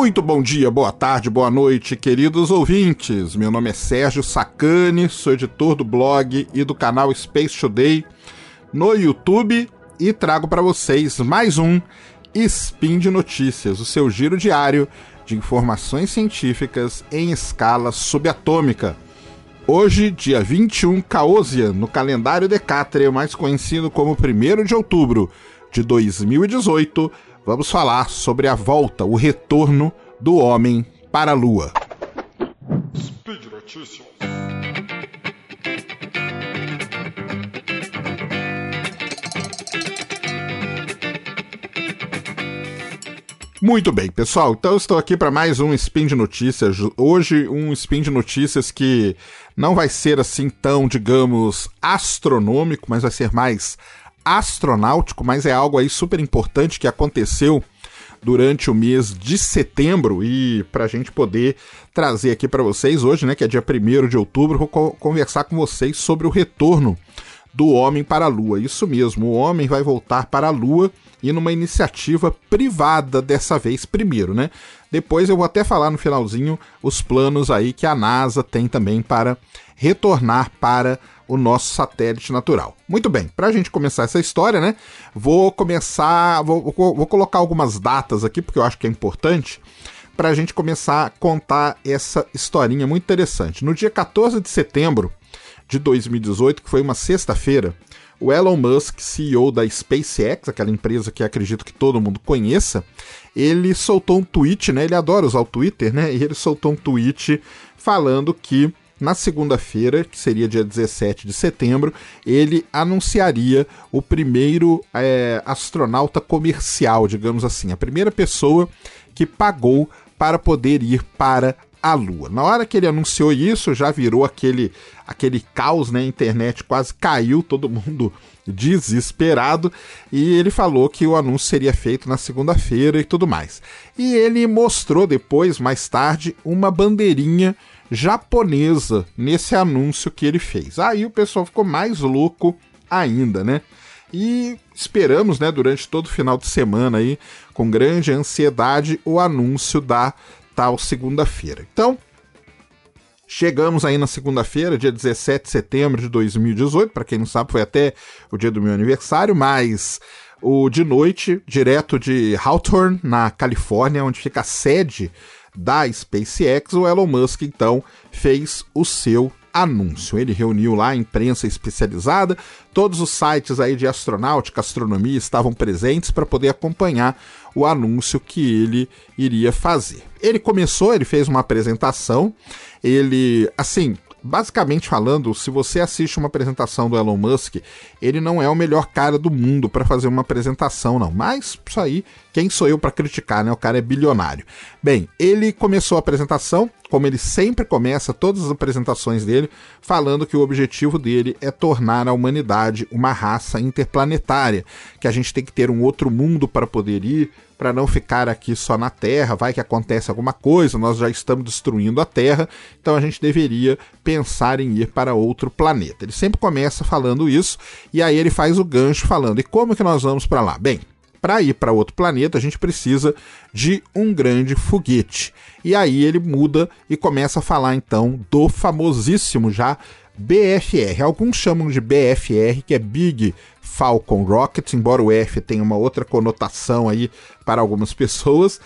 Muito bom dia, boa tarde, boa noite, queridos ouvintes. Meu nome é Sérgio Sacani, sou editor do blog e do canal Space Today no YouTube e trago para vocês mais um Spin de Notícias, o seu giro diário de informações científicas em escala subatômica. Hoje, dia 21 Caosian, no calendário Decátria, mais conhecido como 1º de outubro de 2018, vamos falar sobre a volta, o retorno do homem para a Lua. Speed Notícias. Muito bem, pessoal, então eu estou aqui para mais um Spin de Notícias. Hoje um Spin de Notícias que não vai ser assim tão, digamos, astronômico, mas vai ser mais astronáutico, mas é algo aí super importante que aconteceu durante o mês de setembro e para a gente poder trazer aqui para vocês hoje, né, que é dia 1º de outubro, vou conversar com vocês sobre o retorno do homem para a Lua. Isso mesmo, o homem vai voltar para a Lua e numa iniciativa privada dessa vez primeiro, né? Depois eu vou até falar no finalzinho os planos aí que a NASA tem também para retornar para o nosso satélite natural. Muito bem, para a gente começar essa história, né? Vou colocar algumas datas aqui, porque eu acho que é importante, para a gente começar a contar essa historinha muito interessante. No dia 14 de setembro de 2018, que foi uma sexta-feira, o Elon Musk, CEO da SpaceX, aquela empresa que acredito que todo mundo conheça, ele soltou um tweet, né? Ele adora usar o Twitter, né? E ele soltou um tweet falando que na segunda-feira, que seria dia 17 de setembro, ele anunciaria o primeiro astronauta comercial, digamos assim, a primeira pessoa que pagou para poder ir para a Lua. Na hora que ele anunciou isso, já virou aquele caos, né? A internet quase caiu, todo mundo desesperado, e ele falou que o anúncio seria feito na segunda-feira e tudo mais. E ele mostrou depois, mais tarde, uma bandeirinha japonesa nesse anúncio que ele fez. Aí o pessoal ficou mais louco ainda, né? E esperamos, né, durante todo o final de semana aí, com grande ansiedade, o anúncio da segunda-feira. Então, chegamos aí na segunda-feira, dia 17 de setembro de 2018, para quem não sabe, foi até o dia do meu aniversário, mas de noite, direto de Hawthorne, na Califórnia, onde fica a sede da SpaceX, o Elon Musk, então, fez o seu anúncio. Ele reuniu lá a imprensa especializada, todos os sites aí de astronáutica, astronomia estavam presentes para poder acompanhar o anúncio que ele iria fazer. Ele fez uma apresentação, basicamente falando, se você assiste uma apresentação do Elon Musk, ele não é o melhor cara do mundo para fazer uma apresentação, não. Mas isso aí, quem sou eu para criticar, né? O cara é bilionário. Bem, ele começou a apresentação, como ele sempre começa todas as apresentações dele, falando que o objetivo dele é tornar a humanidade uma raça interplanetária, que a gente tem que ter um outro mundo para poder ir, para não ficar aqui só na Terra, vai que acontece alguma coisa, nós já estamos destruindo a Terra, então a gente deveria pensar em ir para outro planeta. Ele sempre começa falando isso, e aí ele faz o gancho falando, e como que nós vamos para lá? Bem, para ir para outro planeta, a gente precisa de um grande foguete. E aí ele muda e começa a falar, então, do famosíssimo já BFR. Alguns chamam de BFR, que é Big Falcon Rocket, embora o F tenha uma outra conotação aí para algumas pessoas,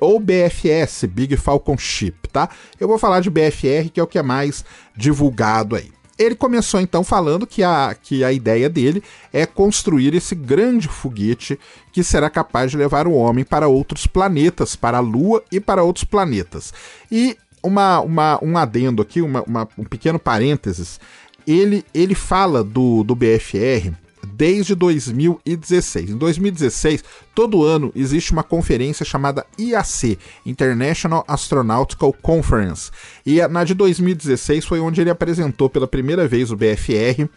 ou BFS, Big Falcon Ship, tá? Eu vou falar de BFR, que é o que é mais divulgado aí. Ele começou então falando que a ideia dele é construir esse grande foguete que será capaz de levar o homem para outros planetas, para a Lua e para outros planetas. E um adendo aqui, um pequeno parênteses, ele fala do BFR desde 2016. Em 2016, todo ano, existe uma conferência chamada IAC, International Astronautical Conference. E na de 2016 foi onde ele apresentou pela primeira vez o BFR.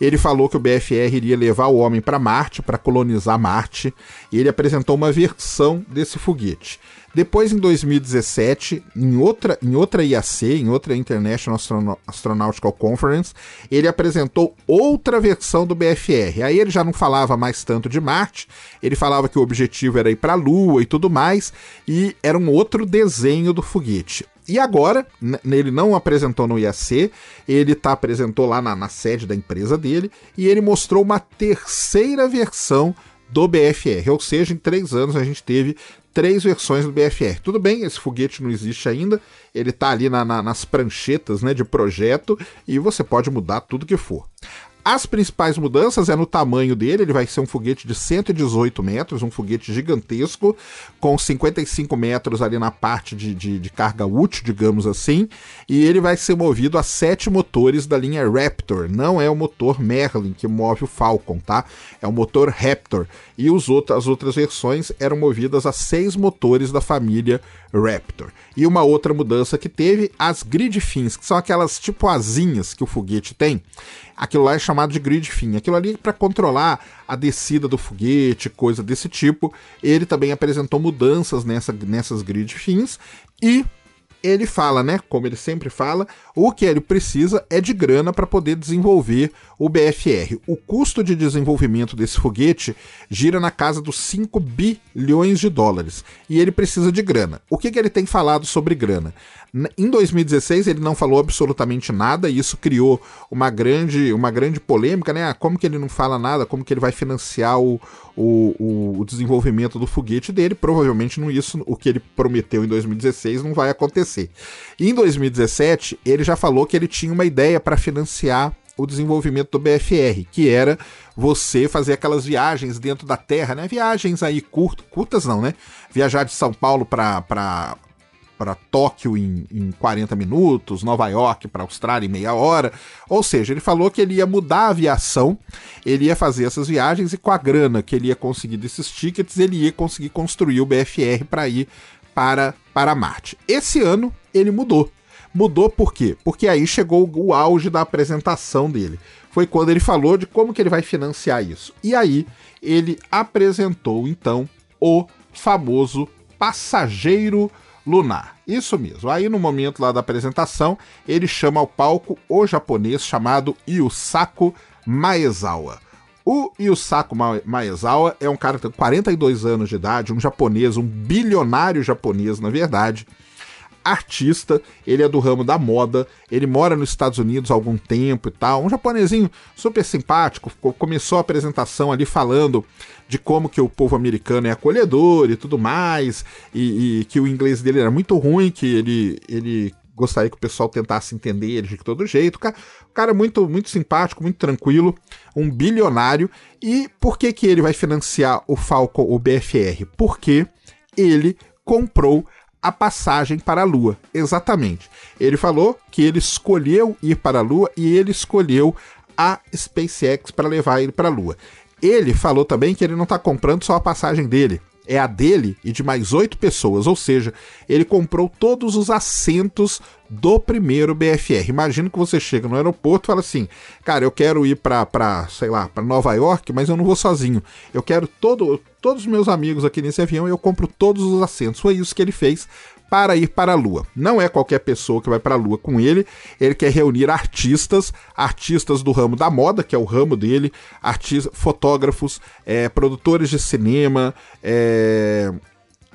Ele falou que o BFR iria levar o homem para Marte, para colonizar Marte. E ele apresentou uma versão desse foguete. Depois, em 2017, em outra IAC, em outra International Astronautical Conference, ele apresentou outra versão do BFR. Aí ele já não falava mais tanto de Marte, ele falava que o objetivo era ir para a Lua e tudo mais, e era um outro desenho do foguete. E agora, ele não apresentou no IAC, ele apresentou lá na sede da empresa dele, e ele mostrou uma terceira versão do BFR, ou seja, em 3 anos a gente teve 3 versões do BFR. Tudo bem, esse foguete não existe ainda, ele está ali nas pranchetas, né, de projeto, e você pode mudar tudo que for. As principais mudanças é no tamanho dele, ele vai ser um foguete de 118 metros, um foguete gigantesco, com 55 metros ali na parte de carga útil, digamos assim, e ele vai ser movido a 7 motores da linha Raptor, não é o motor Merlin que move o Falcon, tá? É o motor Raptor, e as outras versões eram movidas a 6 motores da família Raptor. E uma outra mudança que teve, as grid fins, que são aquelas tipo asinhas que o foguete tem, aquilo lá é chamado de grid fin, aquilo ali é para controlar a descida do foguete, coisa desse tipo. Ele também apresentou mudanças nessas grid fins e ele fala, né, como ele sempre fala, o que ele precisa é de grana para poder desenvolver o BFR. O custo de desenvolvimento desse foguete gira na casa dos $5 bilhões, e ele precisa de grana. O que ele tem falado sobre grana? Em 2016 ele não falou absolutamente nada, e isso criou uma grande polêmica, né? Ah, como que ele não fala nada, como que ele vai financiar o desenvolvimento do foguete dele? Provavelmente não, isso, o que ele prometeu em 2016 não vai acontecer. Em 2017 ele já falou que ele tinha uma ideia para financiar o desenvolvimento do BFR, que era você fazer aquelas viagens dentro da Terra, né? Viagens aí curtas não, né? Viajar de São Paulo para Tóquio em 40 minutos, Nova York para Austrália em meia hora, ou seja, ele falou que ele ia mudar a aviação, ele ia fazer essas viagens e com a grana que ele ia conseguir desses tickets, ele ia conseguir construir o BFR para ir para Marte. Esse ano ele mudou. Mudou por quê? Porque aí chegou o auge da apresentação dele. Foi quando ele falou de como que ele vai financiar isso. E aí ele apresentou então o famoso passageiro lunar. Isso mesmo. Aí no momento lá da apresentação, ele chama ao palco o japonês chamado Yusaku Maezawa. O Yusaku Maezawa é um cara que tem 42 anos de idade, um japonês, um bilionário japonês, na verdade, artista, ele é do ramo da moda, ele mora nos Estados Unidos há algum tempo e tal, um japonesinho super simpático, começou a apresentação ali falando de como que o povo americano é acolhedor e tudo mais, e que o inglês dele era muito ruim, que ele gostaria que o pessoal tentasse entender ele de todo jeito. O cara é muito simpático, muito tranquilo, um bilionário. E por que que ele vai financiar o Falcon, o BFR? Porque ele comprou a passagem para a Lua, exatamente. Ele falou que ele escolheu ir para a Lua e ele escolheu a SpaceX para levar ele para a Lua. Ele falou também que ele não está comprando só a passagem dele, é a dele e de mais 8 pessoas, ou seja, ele comprou todos os assentos do primeiro BFR. Imagino que você chega no aeroporto e fala assim, cara, eu quero ir para Nova York, mas eu não vou sozinho, eu quero todos os meus amigos aqui nesse avião e eu compro todos os assentos. Foi isso que ele fez para ir para a Lua. Não é qualquer pessoa que vai para a Lua com ele, ele quer reunir artistas do ramo da moda, que é o ramo dele, artistas, fotógrafos, produtores de cinema,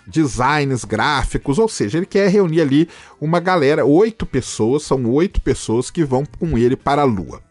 designs, gráficos, ou seja, ele quer reunir ali uma galera, 8 pessoas, são 8 pessoas que vão com ele para a Lua.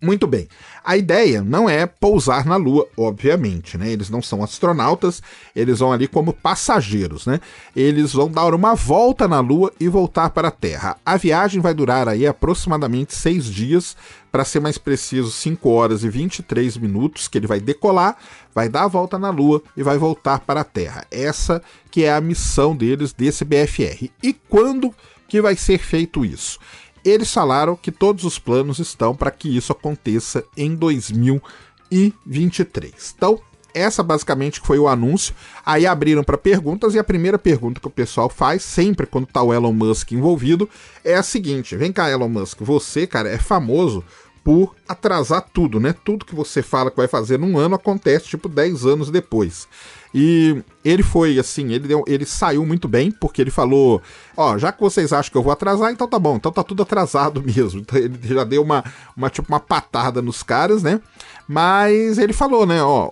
Muito bem, a ideia não é pousar na Lua, obviamente, né? Eles não são astronautas, eles vão ali como passageiros, né? Eles vão dar uma volta na Lua e voltar para a Terra. A viagem vai durar aí aproximadamente 6 dias, para ser mais preciso, 5 horas e 23 minutos, que ele vai decolar, vai dar a volta na Lua e vai voltar para a Terra. Essa que é a missão deles, desse BFR. E quando que vai ser feito isso? Eles falaram que todos os planos estão para que isso aconteça em 2023. Então, essa basicamente foi o anúncio. Aí abriram para perguntas, e a primeira pergunta que o pessoal faz, sempre quando está o Elon Musk envolvido, é a seguinte. Vem cá, Elon Musk, você, cara, é famoso por atrasar tudo, né? Tudo que você fala que vai fazer num ano acontece, tipo, 10 anos depois. E ele foi, assim, ele saiu muito bem, porque ele falou, ó, já que vocês acham que eu vou atrasar, então tá bom, então tá tudo atrasado mesmo. Então ele já deu uma patada nos caras, né? Mas ele falou, né, ó,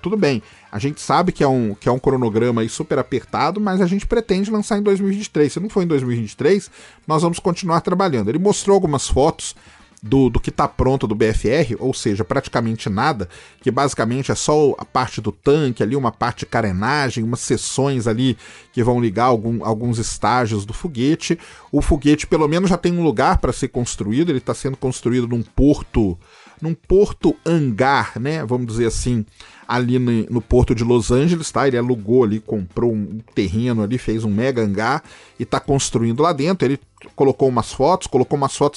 tudo bem, a gente sabe que é um cronograma aí super apertado, mas a gente pretende lançar em 2023. Se não for em 2023, nós vamos continuar trabalhando. Ele mostrou algumas fotos do que está pronto do BFR, ou seja, praticamente nada, que basicamente é só a parte do tanque ali, uma parte de carenagem, umas seções ali que vão ligar alguns estágios do foguete. O foguete pelo menos já tem um lugar para ser construído, ele está sendo construído num porto hangar, né, vamos dizer assim, ali no porto de Los Angeles, tá? Ele alugou ali, comprou um terreno ali, fez um mega hangar e tá construindo lá dentro. Ele colocou umas fotos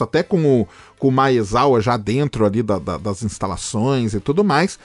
até com o Maezawa já dentro ali das instalações e tudo mais,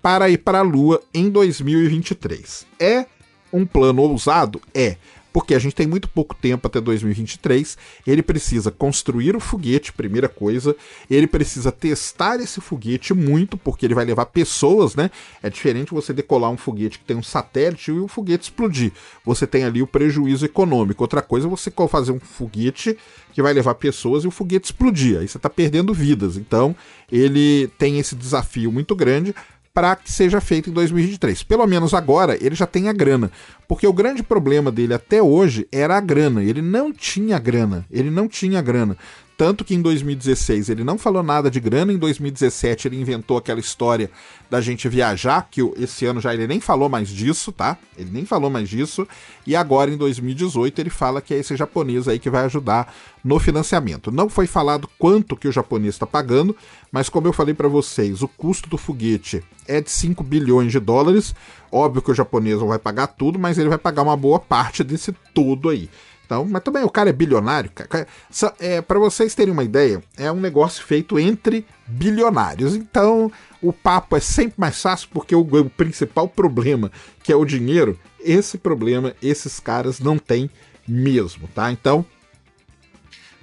para ir para a Lua em 2023. É um plano ousado? É, porque a gente tem muito pouco tempo até 2023, ele precisa construir o foguete, primeira coisa, ele precisa testar esse foguete muito, porque ele vai levar pessoas, né? É diferente você decolar um foguete que tem um satélite e o foguete explodir. Você tem ali o prejuízo econômico. Outra coisa é você fazer um foguete que vai levar pessoas e o foguete explodir. Aí você está perdendo vidas. Então, ele tem esse desafio muito grande para que seja feito em 2023. Pelo menos agora ele já tem a grana, porque o grande problema dele até hoje era a grana. Ele não tinha grana. Tanto que em 2016 ele não falou nada de grana, em 2017 ele inventou aquela história da gente viajar, que esse ano já ele nem falou mais disso, tá? Ele nem falou mais disso, e agora em 2018 ele fala que é esse japonês aí que vai ajudar no financiamento. Não foi falado quanto que o japonês está pagando, mas como eu falei para vocês, o custo do foguete é de 5 bilhões de dólares, óbvio que o japonês não vai pagar tudo, mas ele vai pagar uma boa parte desse todo aí. Então, mas também o cara é bilionário, cara. Para vocês terem uma ideia, é um negócio feito entre bilionários. Então, o papo é sempre mais fácil, porque o principal problema, que é o dinheiro, esse problema esses caras não têm mesmo, tá? Então,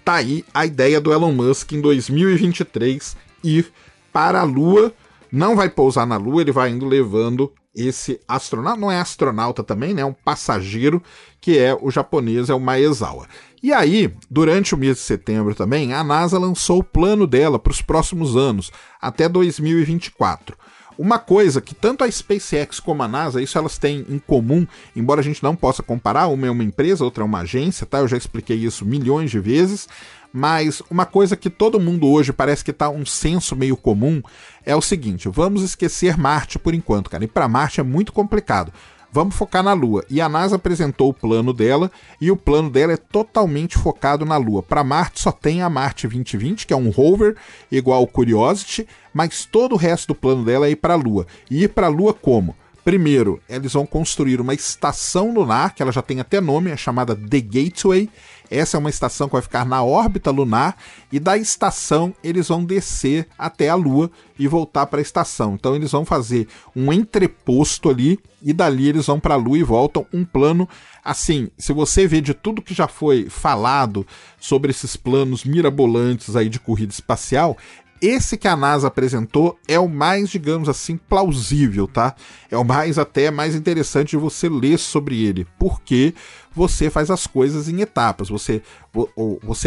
tá aí a ideia do Elon Musk em 2023 ir para a Lua. Não vai pousar na Lua, ele vai indo levando esse astronauta, não é astronauta também, né? É um passageiro, que é o japonês, é o Maezawa. E aí, durante o mês de setembro também, a NASA lançou o plano dela para os próximos anos, até 2024. Uma coisa que tanto a SpaceX como a NASA, isso elas têm em comum, embora a gente não possa comparar, uma é uma empresa, outra é uma agência, tá? Eu já expliquei isso milhões de vezes, mas uma coisa que todo mundo hoje parece que tá um senso meio comum é o seguinte: vamos esquecer Marte por enquanto, cara, e para Marte é muito complicado. Vamos focar na Lua. E a NASA apresentou o plano dela, e o plano dela é totalmente focado na Lua. Para Marte só tem a Marte 2020, que é um rover igual ao Curiosity, mas todo o resto do plano dela é ir para a Lua. E ir para a Lua como? Primeiro, eles vão construir uma estação lunar, que ela já tem até nome, é chamada The Gateway. Essa é uma estação que vai ficar na órbita lunar, e da estação eles vão descer até a Lua e voltar para a estação. Então eles vão fazer um entreposto ali, e dali eles vão para a Lua e voltam. Um plano, assim, se você vê de tudo que já foi falado sobre esses planos mirabolantes aí de corrida espacial, esse que a NASA apresentou é o mais, digamos assim, plausível, tá? É o mais, até mais interessante de você ler sobre ele, porque você faz as coisas em etapas. Você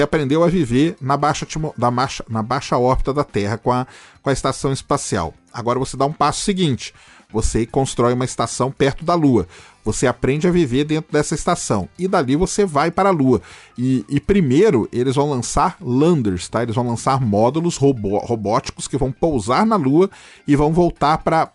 aprendeu a viver na baixa órbita da Terra com a estação espacial. Agora você dá um passo seguinte: você constrói uma estação perto da Lua. Você aprende a viver dentro dessa estação. E dali você vai para a Lua. E primeiro eles vão lançar landers, tá? Eles vão lançar módulos robóticos que vão pousar na Lua e vão voltar para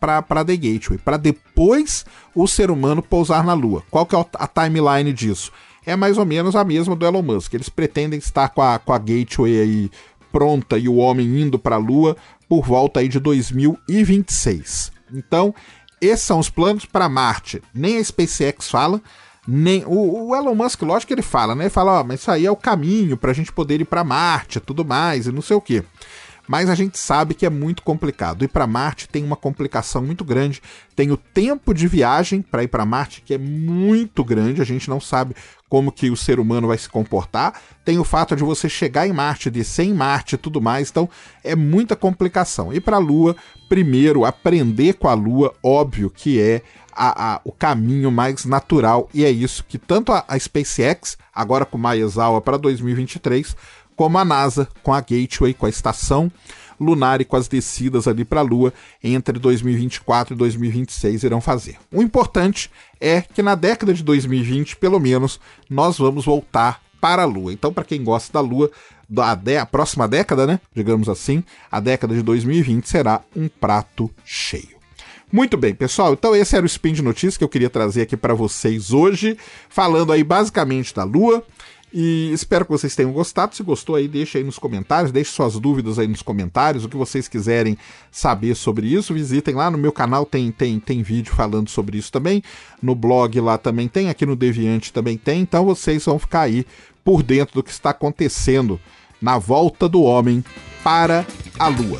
The Gateway, para depois o ser humano pousar na Lua. Qual que é a timeline disso? É mais ou menos a mesma do Elon Musk. Eles pretendem estar com a Gateway aí pronta e o homem indo para a Lua por volta aí de 2026. Então, esses são os planos para Marte. Nem a SpaceX fala, nem o Elon Musk, lógico que ele fala, né? Ele fala, ó, mas isso aí é o caminho para a gente poder ir para Marte, tudo mais, e não sei o quê. mas a gente sabe que é muito complicado. E para Marte tem uma complicação muito grande, tem o tempo de viagem para ir para Marte, que é muito grande, a gente não sabe como que o ser humano vai se comportar, tem o fato de você chegar em Marte, descer em Marte e tudo mais, então é muita complicação. E para a Lua, primeiro, aprender com a Lua, óbvio que é o caminho mais natural, e é isso que tanto a SpaceX, agora com Maezawa para 2023, como a NASA, com a Gateway, com a estação lunar e com as descidas ali para a Lua entre 2024 e 2026 irão fazer. O importante é que na década de 2020, pelo menos, nós vamos voltar para a Lua. Então, para quem gosta da Lua, a próxima década, né, digamos assim, a década de 2020 será um prato cheio. Muito bem, pessoal, então esse era o Spin de Notícias que eu queria trazer aqui para vocês hoje, falando aí basicamente da Lua. E espero que vocês tenham gostado. Se gostou aí, deixa aí nos comentários, deixe suas dúvidas aí nos comentários, o que vocês quiserem saber sobre isso. Visitem lá no meu canal, tem vídeo falando sobre isso também, no blog lá também tem, aqui no Deviante também tem. Então vocês vão ficar aí por dentro do que está acontecendo na volta do homem para a Lua.